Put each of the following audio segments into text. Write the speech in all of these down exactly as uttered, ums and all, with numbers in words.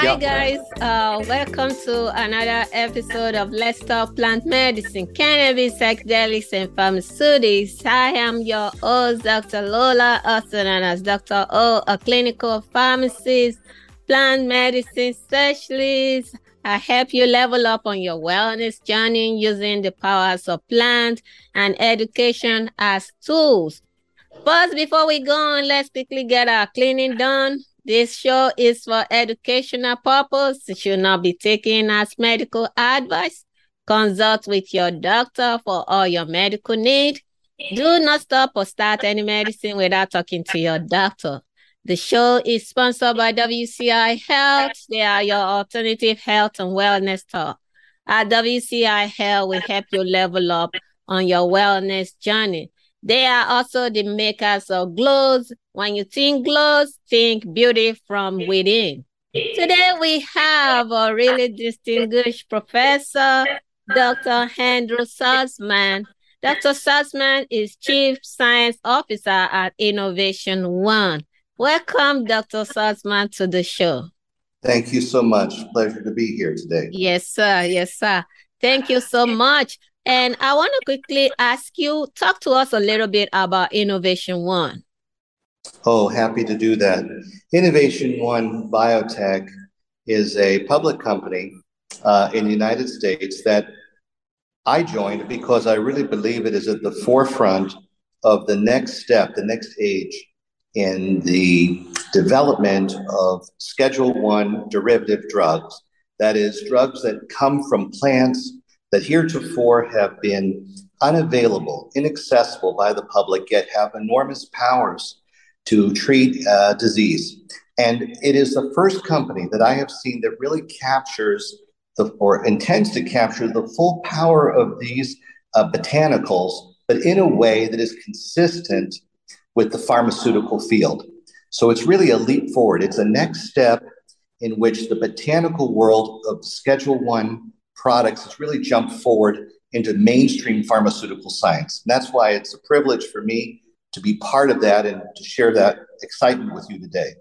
Hi yep. guys, uh, welcome to another episode of Let's Talk Plant Medicine, Cannabis, Psychedelics, and Pharmaceutics. I am your host, Doctor Lola Austin, and as Doctor O, a clinical pharmacist, plant medicine specialist, I help you level up on your wellness journey using the powers of plant and education as tools. First, before we go on, let's quickly get our cleaning done. This show is for educational purpose. It should not be taken as medical advice. Consult with your doctor for all your medical needs. Do not stop or start any medicine without talking to your doctor. The show is sponsored by W C I Health. They are your alternative health and wellness talk. At W C I Health, we help you level up on your wellness journey. They are also the makers of glows. When you think glows, think beauty from within. Today we have a really distinguished professor, Doctor Andrew Sussman. Doctor Sussman is Chief Science Officer at Innovation One. Welcome, Doctor Sussman, to the show. Thank you so much. Pleasure to be here today. Yes, sir. Yes, sir. Thank you so much. And I want to quickly ask you, talk to us a little bit about Innovation One. Oh, happy to do that. Innovation One Biotech is a public company uh, in the United States that I joined because I really believe it is at the forefront of the next step, the next age in the development of Schedule one derivative drugs. That is, drugs that come from plants that heretofore have been unavailable, inaccessible by the public, yet have enormous powers to treat uh, disease. And it is the first company that I have seen that really captures the, or intends to capture the full power of these uh, botanicals, but in a way that is consistent with the pharmaceutical field. So it's really a leap forward. It's a next step in which the botanical world of Schedule one products has really jumped forward into mainstream pharmaceutical science. And that's why it's a privilege for me to be part of that and to share that excitement with you today.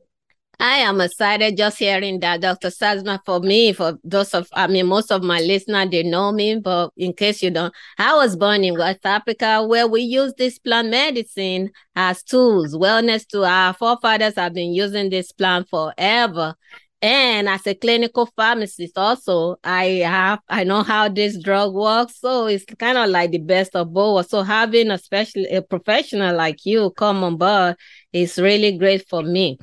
I am excited just hearing that, Doctor Sussman. For me, for those of, I mean, most of my listeners, they know me, but in case you don't, I was born in West Africa where we use this plant medicine as tools, wellness tools. Our forefathers have been using this plant forever. And as a clinical pharmacist also, I have I know how this drug works, so it's kind of like the best of both. So having a special a professional like you come on board is really great for me.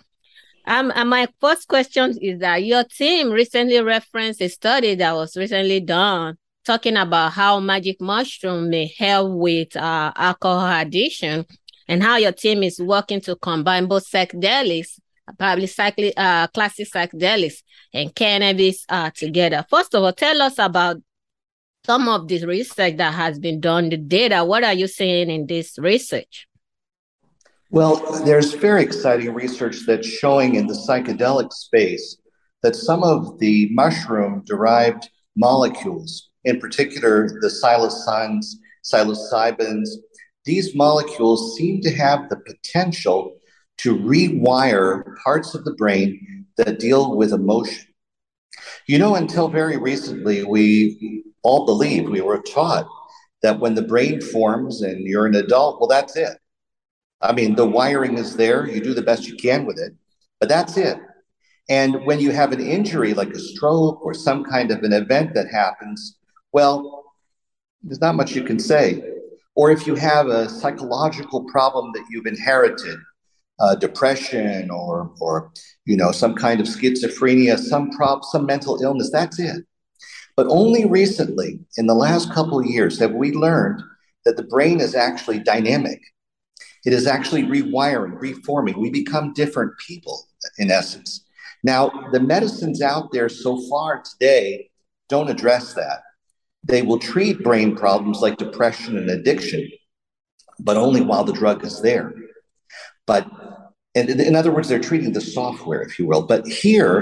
Um, and my first question is that your team recently referenced a study that was recently done talking about how magic mushroom may help with uh, alcohol addiction, and how your team is working to combine both psychedelics, probably cycli- uh, classic psychedelics and cannabis uh, together. First of all, tell us about some of the research that has been done, the data. What are you seeing in this research? Well, there's very exciting research that's showing in the psychedelic space that some of the mushroom-derived molecules, in particular the psilocins, psilocybins, these molecules seem to have the potential to rewire parts of the brain that deal with emotion. You know, until very recently, we all believed, we were taught that when the brain forms and you're an adult, well, that's it. I mean, the wiring is there, you do the best you can with it, but that's it. And when you have an injury like a stroke or some kind of an event that happens, well, there's not much you can say. Or if you have a psychological problem that you've inherited, Uh, depression or, or you know, some kind of schizophrenia, some prop, some mental illness, that's it. But only recently, in the last couple of years, have we learned that the brain is actually dynamic. It is actually rewiring, reforming. We become different people, in essence. Now, the medicines out there so far today don't address that. They will treat brain problems like depression and addiction, but only while the drug is there. But in, in other words, they're treating the software, if you will. But here,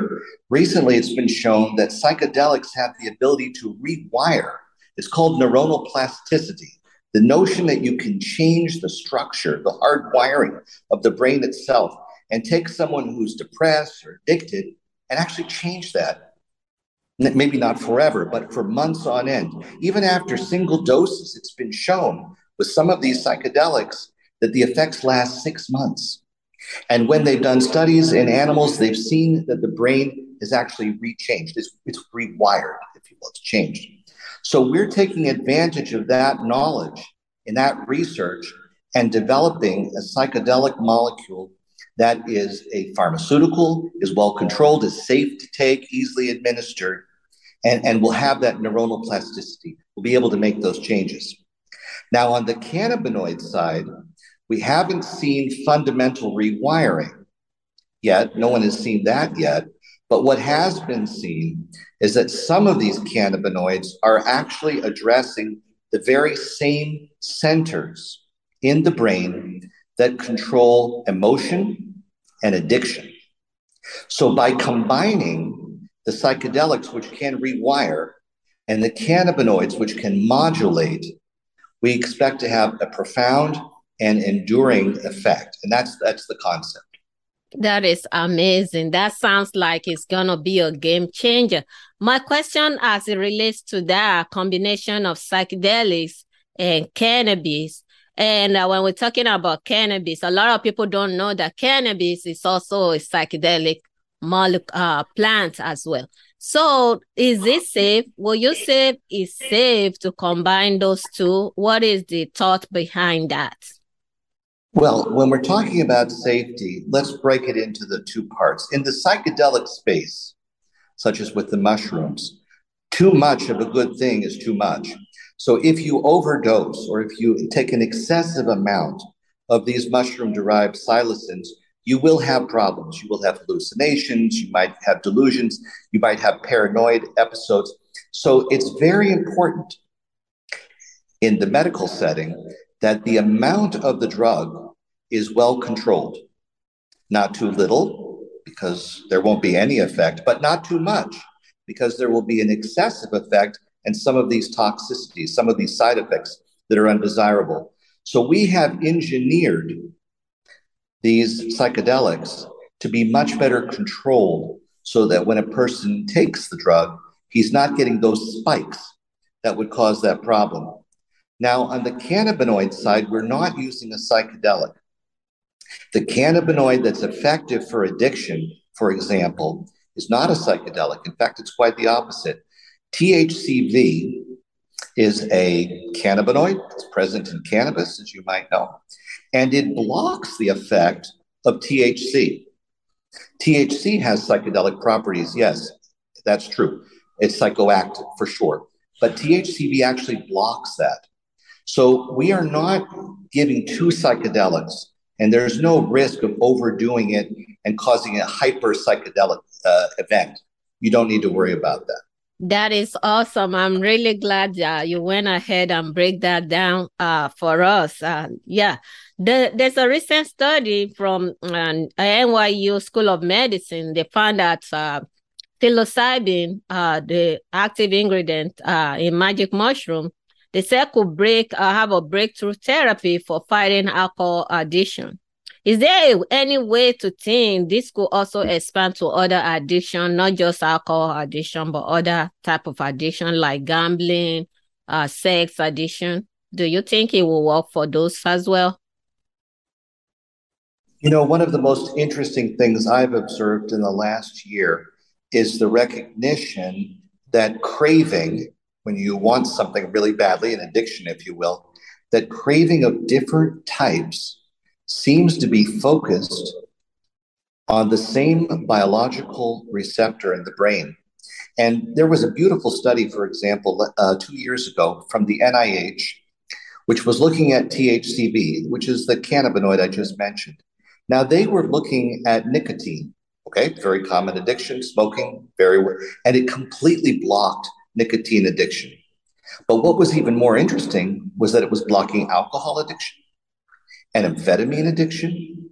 recently, it's been shown that psychedelics have the ability to rewire. It's called neuronal plasticity. The notion that you can change the structure, the hard wiring of the brain itself, and take someone who's depressed or addicted and actually change that. Maybe not forever, but for months on end. Even after single doses, it's been shown with some of these psychedelics that the effects last six months. And when they've done studies in animals, they've seen that the brain is actually rechanged. It's, it's rewired, if you will, it's changed. So we're taking advantage of that knowledge in that research and developing a psychedelic molecule that is a pharmaceutical, is well-controlled, is safe to take, easily administered, and, and will have that neuronal plasticity. We'll be able to make those changes. Now, on the cannabinoid side, we haven't seen fundamental rewiring yet. No one has seen that yet. But what has been seen is that some of these cannabinoids are actually addressing the very same centers in the brain that control emotion and addiction. So by combining the psychedelics, which can rewire, and the cannabinoids, which can modulate, we expect to have a profound and enduring effect. And that's that's the concept. That is amazing. That sounds like it's going to be a game changer. My question as it relates to that combination of psychedelics and cannabis, and uh, when we're talking about cannabis, a lot of people don't know that cannabis is also a psychedelic molecule, uh, plant as well. So is it safe? Will you say it's safe to combine those two? What is the thought behind that? Well, when we're talking about safety, let's break it into the two parts. In the psychedelic space, such as with the mushrooms, too much of a good thing is too much. So if you overdose or if you take an excessive amount of these mushroom-derived psilocins, you will have problems. You will have hallucinations. You might have delusions. You might have paranoid episodes. So it's very important in the medical setting that the amount of the drug is well controlled. Not too little, because there won't be any effect, but not too much, because there will be an excessive effect and some of these toxicities, some of these side effects that are undesirable. So we have engineered these psychedelics to be much better controlled so that when a person takes the drug, he's not getting those spikes that would cause that problem. Now, on the cannabinoid side, we're not using a psychedelic. The cannabinoid that's effective for addiction, for example, is not a psychedelic. In fact, it's quite the opposite. T H C V is a cannabinoid. It's present in cannabis, as you might know, and it blocks the effect of T H C. T H C has psychedelic properties, yes, that's true. It's psychoactive for sure, but T H C V actually blocks that. So we are not giving two psychedelics, and there's no risk of overdoing it and causing a hyper psychedelic uh, event. You don't need to worry about that. That is awesome. I'm really glad uh, you went ahead and break that down uh, for us. Uh, yeah, the, there's a recent study from uh, N Y U School of Medicine. They found that uh, psilocybin, uh, the active ingredient uh, in magic mushroom, they said could break, uh, have a breakthrough therapy for fighting alcohol addiction. Is there any way to think this could also expand to other addiction, not just alcohol addiction, but other type of addiction like gambling, uh, sex addiction? Do you think it will work for those as well? You know, one of the most interesting things I've observed in the last year is the recognition that craving, when you want something really badly, an addiction, if you will, that craving of different types seems to be focused on the same biological receptor in the brain. And there was a beautiful study, for example, uh, two years ago from the N I H, which was looking at T H C B, which is the cannabinoid I just mentioned. Now, they were looking at nicotine, okay, very common addiction, smoking, very, and it completely blocked nicotine addiction. But what was even more interesting was that it was blocking alcohol addiction, and amphetamine addiction,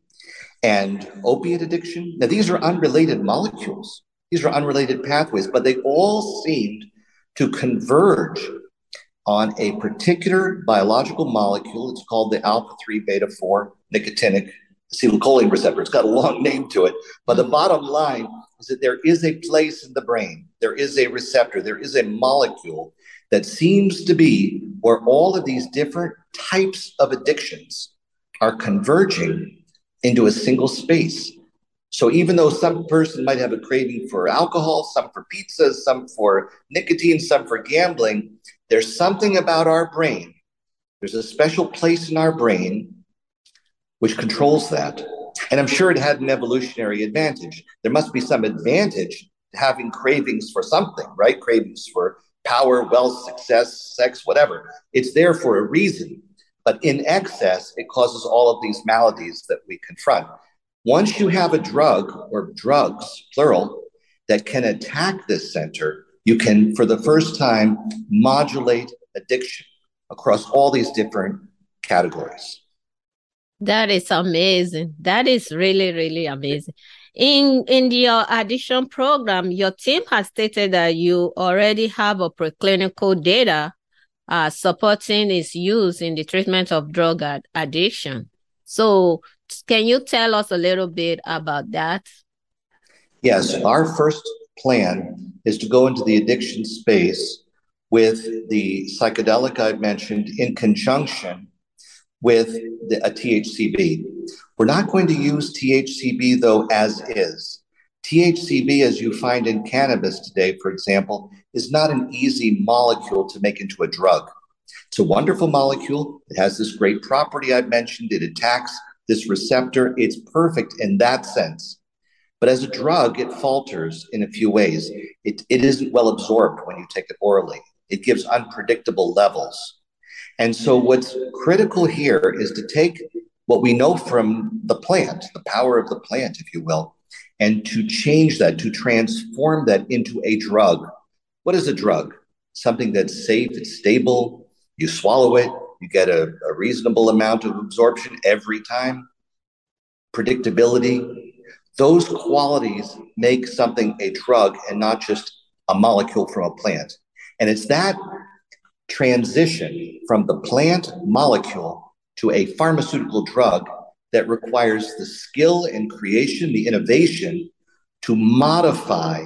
and opiate addiction. Now, these are unrelated molecules. These are unrelated pathways, but they all seemed to converge on a particular biological molecule. It's called the alpha three, beta four nicotinic acetylcholine receptor. It's got a long name to it, but the bottom line is that there is a place in the brain, there is a receptor, there is a molecule that seems to be where all of these different types of addictions are converging into a single space. So even though some person might have a craving for alcohol, some for pizzas, some for nicotine, some for gambling, there's something about our brain. There's a special place in our brain which controls that. And I'm sure it had an evolutionary advantage. There must be some advantage to having cravings for something, right? Cravings for power, wealth, success, sex, whatever. It's there for a reason. But in excess, it causes all of these maladies that we confront. Once you have a drug or drugs, plural, that can attack this center, you can, for the first time, modulate addiction across all these different categories. That is amazing. That is really, really amazing. In in your addiction program, your team has stated that you already have a preclinical data uh, supporting its use in the treatment of drug ad- addiction. So can you tell us a little bit about that? Yes, our first plan is to go into the addiction space with the psychedelic I mentioned in conjunction with the, a T H C B. We're not going to use T H C B, though, as is. T H C B, as you find in cannabis today, for example, is not an easy molecule to make into a drug. It's a wonderful molecule. It has this great property I mentioned. It attacks this receptor. It's perfect in that sense. But as a drug, it falters in a few ways. It, it isn't well absorbed when you take it orally. It gives unpredictable levels. And so what's critical here is to take what we know from the plant, the power of the plant, if you will, and to change that, to transform that into a drug. What is a drug? Something that's safe, it's stable, you swallow it, you get a, a reasonable amount of absorption every time, predictability. Those qualities make something a drug and not just a molecule from a plant. And it's that transition from the plant molecule to a pharmaceutical drug that requires the skill and creation, the innovation to modify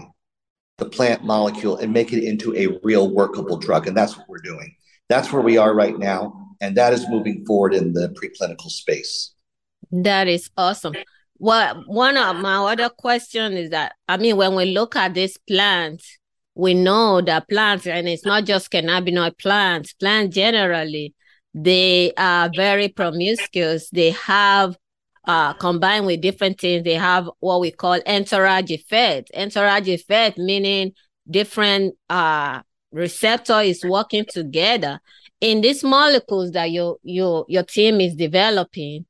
the plant molecule and make it into a real workable drug. And that's what we're doing. That's where we are right now. And that is moving forward in the preclinical space. That is awesome. Well, one of my other questions is that, I mean, when we look at this plant, we know that plants, and it's not just cannabinoid plants, plants generally, they are very promiscuous. They have, uh, combined with different things, they have what we call entourage effect. Entourage effect, meaning different uh, receptor is working together. In these molecules that your your your team is developing,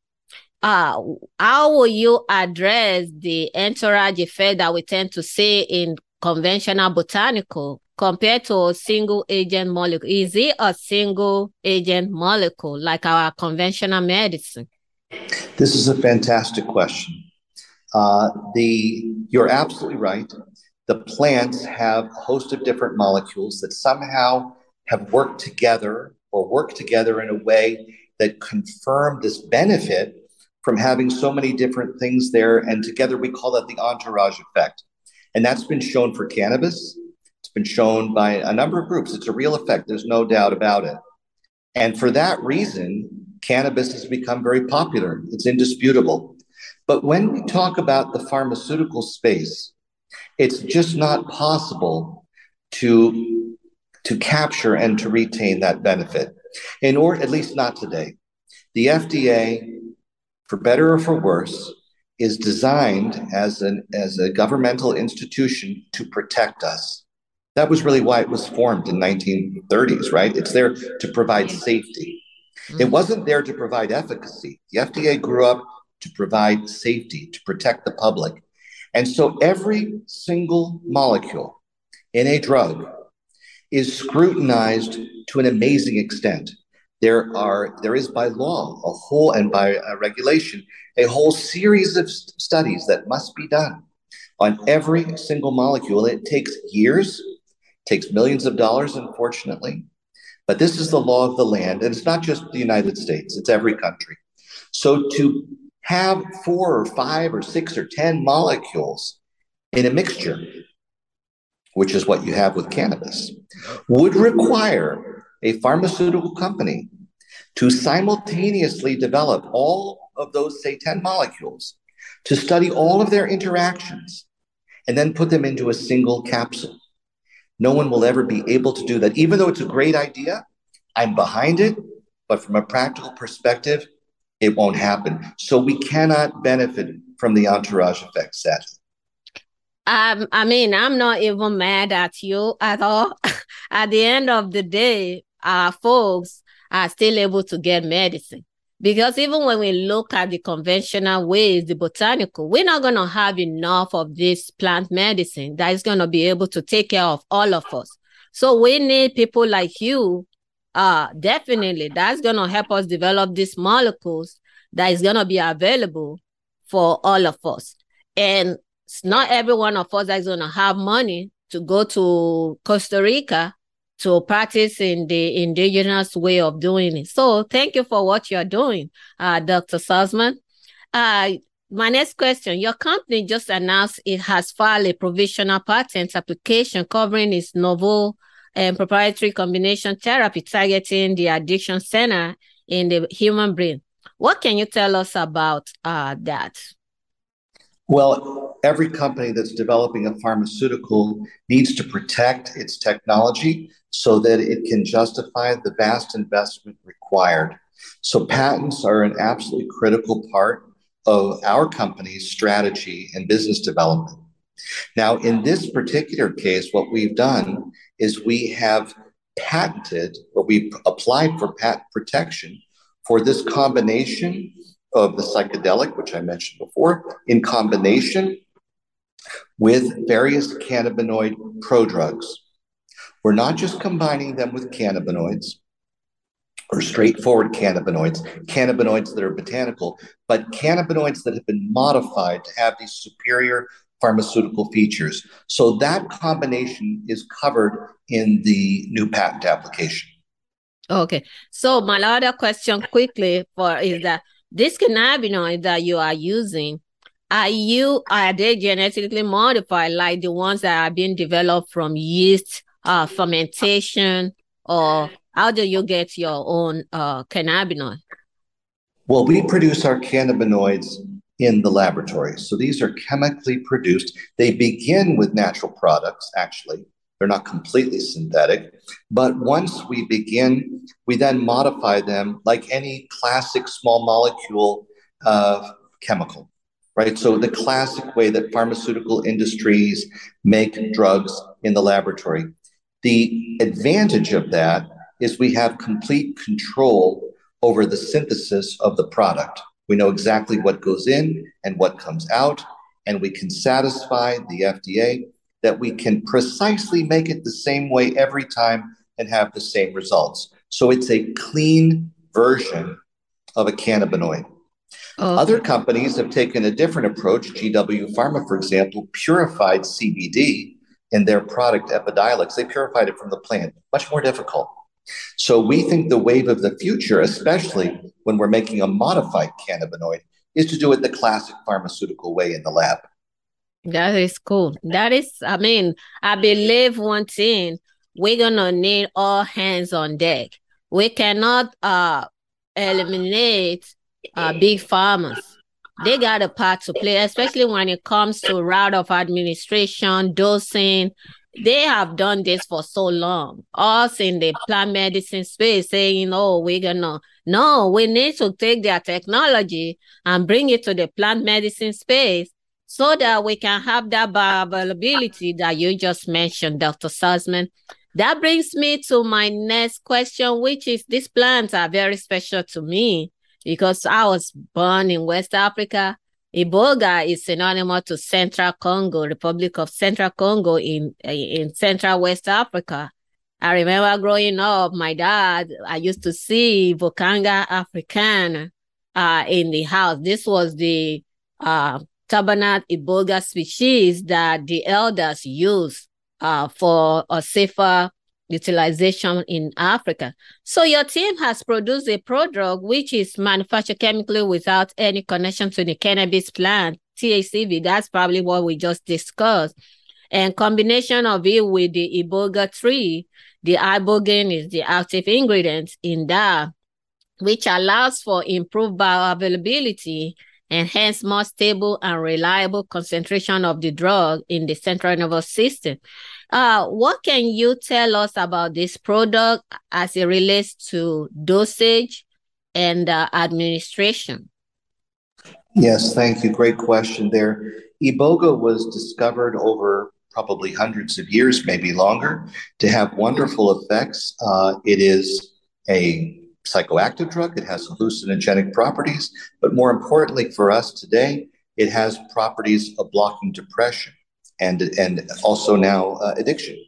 Uh, how will you address the entourage effect that we tend to see in conventional botanical compared to a single agent molecule? Is it a single agent molecule like our conventional medicine? This is a fantastic question. Uh, the you're absolutely right. The plants have a host of different molecules that somehow have worked together or work together in a way that confirm this benefit from having so many different things there. And together we call that the entourage effect. And that's been shown for cannabis. It's been shown by a number of groups. It's a real effect. There's no doubt about it. And for that reason, cannabis has become very popular. It's indisputable. But when we talk about the pharmaceutical space, it's just not possible to, to capture and to retain that benefit. In or at least not today. The F D A, for better or for worse, is designed as an as a governmental institution to protect us. That was really why it was formed in nineteen thirties, right? It's there to provide safety. It wasn't there to provide efficacy. The F D A grew up to provide safety, to protect the public. And so every single molecule in a drug is scrutinized to an amazing extent. There are, there is by law a whole, and by uh, regulation, a whole series of st- studies that must be done on every single molecule. It takes years, takes millions of dollars, unfortunately, but this is the law of the land. And it's not just the United States, it's every country. So to have four or five or six or ten molecules in a mixture, which is what you have with cannabis, would require a pharmaceutical company to simultaneously develop all of those, say, ten molecules, to study all of their interactions, and then put them into a single capsule. No one will ever be able to do that, even though it's a great idea. I'm behind it, but from a practical perspective, it won't happen. So we cannot benefit from the entourage effect, sadly. Um, I mean, I'm not even mad at you at all. At the end of the day, our folks are still able to get medicine. Because even when we look at the conventional ways, the botanical, we're not going to have enough of this plant medicine that is going to be able to take care of all of us. So we need people like you, uh, definitely, that's going to help us develop these molecules that is going to be available for all of us. And it's not every one of us that is going to have money to go to Costa Rica to practice in the indigenous way of doing it. So thank you for what you're doing, uh, Doctor Sussman. Uh, my next question, your company just announced it has filed a provisional patent application covering its novel and proprietary combination therapy targeting the addiction center in the human brain. What can you tell us about uh, that? Well, every company that's developing a pharmaceutical needs to protect its technology so that it can justify the vast investment required. So patents are an absolutely critical part of our company's strategy and business development. Now, in this particular case, what we've done is we have patented, or we've applied for patent protection for this combination of the psychedelic, which I mentioned before, in combination with various cannabinoid prodrugs. We're not just combining them with cannabinoids or straightforward cannabinoids, cannabinoids that are botanical, but cannabinoids that have been modified to have these superior pharmaceutical features. So that combination is covered in the new patent application. Okay. So my other question quickly for is that this cannabinoid that you are using, are you are they genetically modified like the ones that are being developed from yeast uh, fermentation, or how do you get your own uh, cannabinoid? Well, we produce our cannabinoids in the laboratory. So these are chemically produced. They begin with natural products, actually. They're not completely synthetic. But once we begin, we then modify them like any classic small molecule uh, chemical, right? So the classic way that pharmaceutical industries make drugs in the laboratory. The advantage of that is we have complete control over the synthesis of the product. We know exactly what goes in and what comes out, and we can satisfy the F D A that we can precisely make it the same way every time and have the same results. So it's a clean version of a cannabinoid. Oh. Other companies have taken a different approach. G W Pharma, for example, purified C B D in their product Epidiolex. They purified it from the plant, much more difficult. So we think the wave of the future, especially when we're making a modified cannabinoid, is to do it the classic pharmaceutical way in the lab. That is cool. That is, I mean, I believe one thing, we're going to need all hands on deck. We cannot uh, eliminate uh, big farmers. They got a part to play, especially when it comes to route of administration, dosing. They have done this for so long. Us in the plant medicine space saying, oh, we're going to, no, we need to take their technology and bring it to the plant medicine space, so that we can have that availability that you just mentioned, Doctor Sussman. That brings me to my next question, which is these plants are very special to me because I was born in West Africa. Iboga is synonymous to Central Congo, Republic of Central Congo in, in Central West Africa. I remember growing up, my dad, I used to see Voacanga africana uh, in the house. This was the... Uh, Tabanat Iboga species that the elders use uh, for a safer utilization in Africa. So your team has produced a prodrug which is manufactured chemically without any connection to the cannabis plant T H C V, that's probably what we just discussed. And combination of it with the iboga tree, the ibogaine is the active ingredient in that, which allows for improved bioavailability and hence more stable and reliable concentration of the drug in the central nervous system. Uh, what can you tell us about this product as it relates to dosage and uh, administration? Yes, thank you. Great question there. Iboga was discovered over probably hundreds of years, maybe longer, to have wonderful effects. Uh, it is a psychoactive drug. It has hallucinogenic properties, but more importantly for us today, it has properties of blocking depression and, and also now uh, addiction.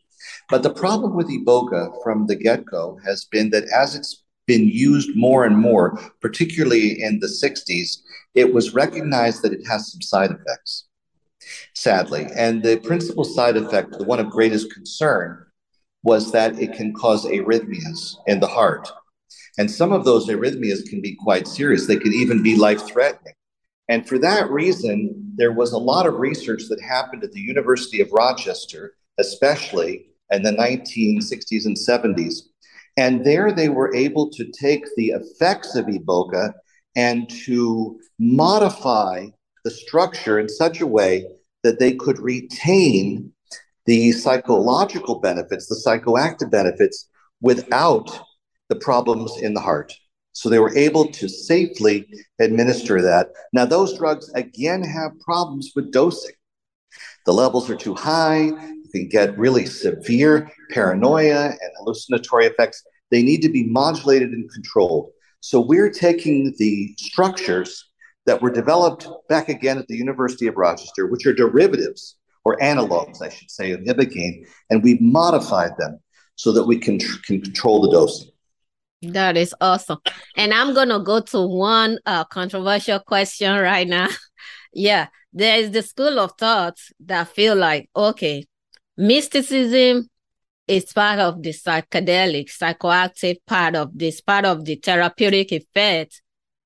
But the problem with iboga from the get-go has been that as it's been used more and more, particularly in the sixties, it was recognized that it has some side effects, sadly. And the principal side effect, the one of greatest concern, was that it can cause arrhythmias in the heart. And some of those arrhythmias can be quite serious. They could even be life-threatening. And for that reason, there was a lot of research that happened at the University of Rochester, especially in the nineteen sixties and seventies. And there they were able to take the effects of iboga and to modify the structure in such a way that they could retain the psychological benefits, the psychoactive benefits, without the problems in the heart. So they were able to safely administer that. Now, those drugs, again, have problems with dosing. The levels are too high. You can get really severe paranoia and hallucinatory effects. They need to be modulated and controlled. So we're taking the structures that were developed back again at the University of Rochester, which are derivatives or analogs, I should say, of ibogaine, and we've modified them so that we can, can control the dosing. That is awesome. And I'm going to go to one uh, controversial question right now. Yeah, there is the school of thought that feel like, okay, mysticism is part of the psychedelic, psychoactive part of this, part of the therapeutic effect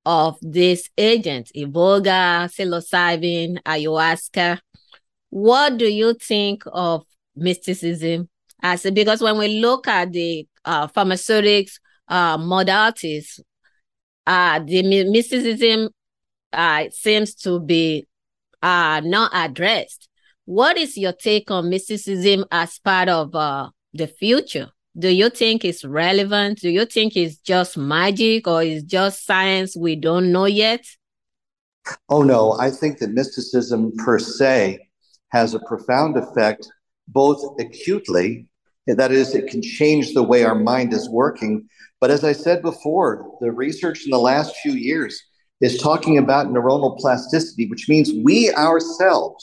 of this agent, iboga, psilocybin, ayahuasca. What do you think of mysticism? As because when we look at the uh, pharmaceutics, Uh, modalities, uh, the mysticism uh, seems to be uh, not addressed. What is your take on mysticism as part of uh, the future? Do you think it's relevant? Do you think it's just magic or it's just science we don't know yet? Oh, no. I think that mysticism per se has a profound effect, both acutely. That is, it can change the way our mind is working. But as I said before, the research in the last few years is talking about neuronal plasticity, which means we ourselves,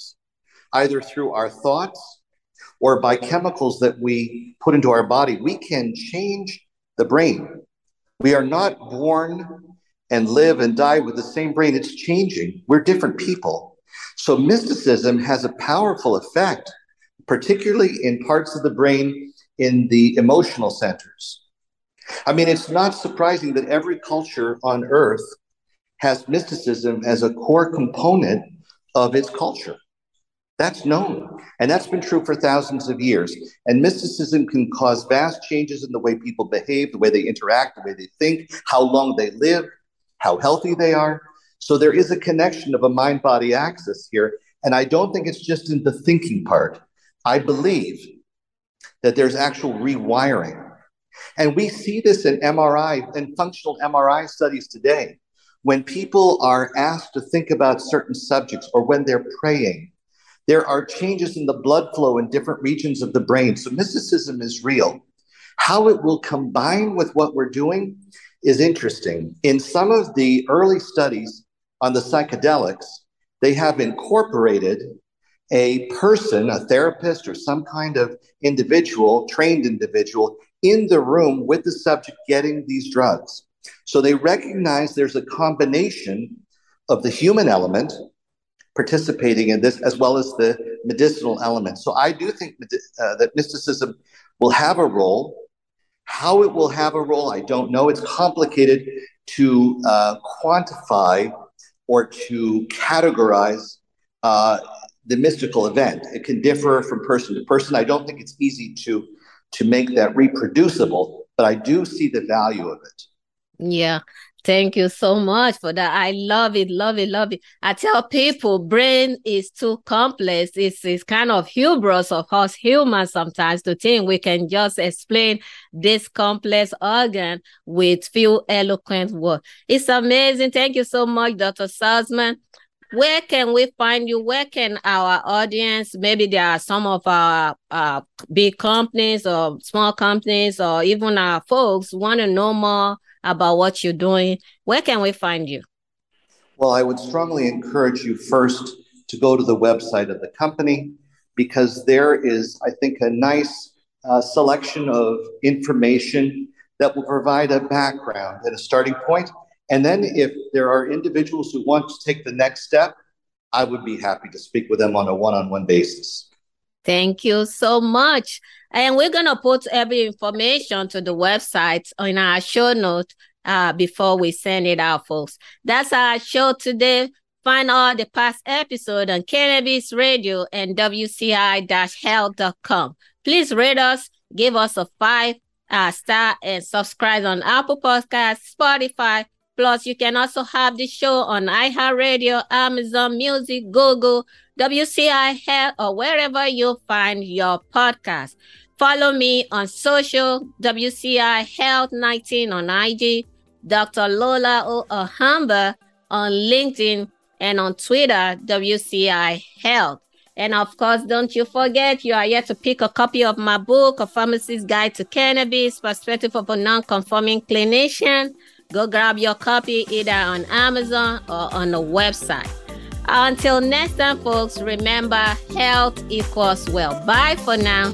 either through our thoughts or by chemicals that we put into our body, we can change the brain. We are not born and live and die with the same brain. It's changing. We're different people. So mysticism has a powerful effect, particularly in parts of the brain in the emotional centers. I mean, it's not surprising that every culture on earth has mysticism as a core component of its culture. That's known, and that's been true for thousands of years. And mysticism can cause vast changes in the way people behave, the way they interact, the way they think, how long they live, how healthy they are. So there is a connection of a mind-body axis here, and I don't think it's just in the thinking part. I believe that there's actual rewiring. And we see this in M R I and functional M R I studies today. When people are asked to think about certain subjects or when they're praying, there are changes in the blood flow in different regions of the brain. So mysticism is real. How it will combine with what we're doing is interesting. In some of the early studies on the psychedelics, they have incorporated a person, a therapist, or some kind of individual, trained individual, in the room with the subject getting these drugs. So they recognize there's a combination of the human element participating in this as well as the medicinal element. So I do think uh, that mysticism will have a role. How it will have a role, I don't know. It's complicated to uh, quantify or to categorize uh, the mystical event. It can differ from person to person. I don't think it's easy to to make that reproducible, but I do see the value of it. Yeah. Thank you so much for that. I love it, love it, love it. I tell people brain is too complex. It's, it's kind of hubris of us humans sometimes to think we can just explain this complex organ with few eloquent words. It's amazing. Thank you so much, Doctor Sussman. Where can we find you? Where can our audience, maybe there are some of our uh, big companies or small companies or even our folks want to know more about what you're doing, where can we find you? Well, I would strongly encourage you first to go to the website of the company, because there is, I think, a nice uh, selection of information that will provide a background and a starting point. And then if there are individuals who want to take the next step, I would be happy to speak with them on a one-on-one basis. Thank you so much. And we're going to put every information to the website in our show note uh, before we send it out, folks. That's our show today. Find all the past episodes on Cannabis Radio and W C I health dot com. Please rate us, give us a five uh, star, and subscribe on Apple Podcasts, Spotify. Plus, you can also have the show on iHeartRadio, Amazon Music, Google, W C I Health, or wherever you find your podcast. Follow me on social, W C I Health nineteen on I G, Doctor Lola Ohamba on LinkedIn, and on Twitter, W C I Health. And of course, don't you forget, you are here to pick a copy of my book, A Pharmacist's Guide to Cannabis, Perspective of a Nonconforming Clinician. Go grab your copy either on Amazon or on the website. Until next time, folks, remember, health equals wealth. Bye for now.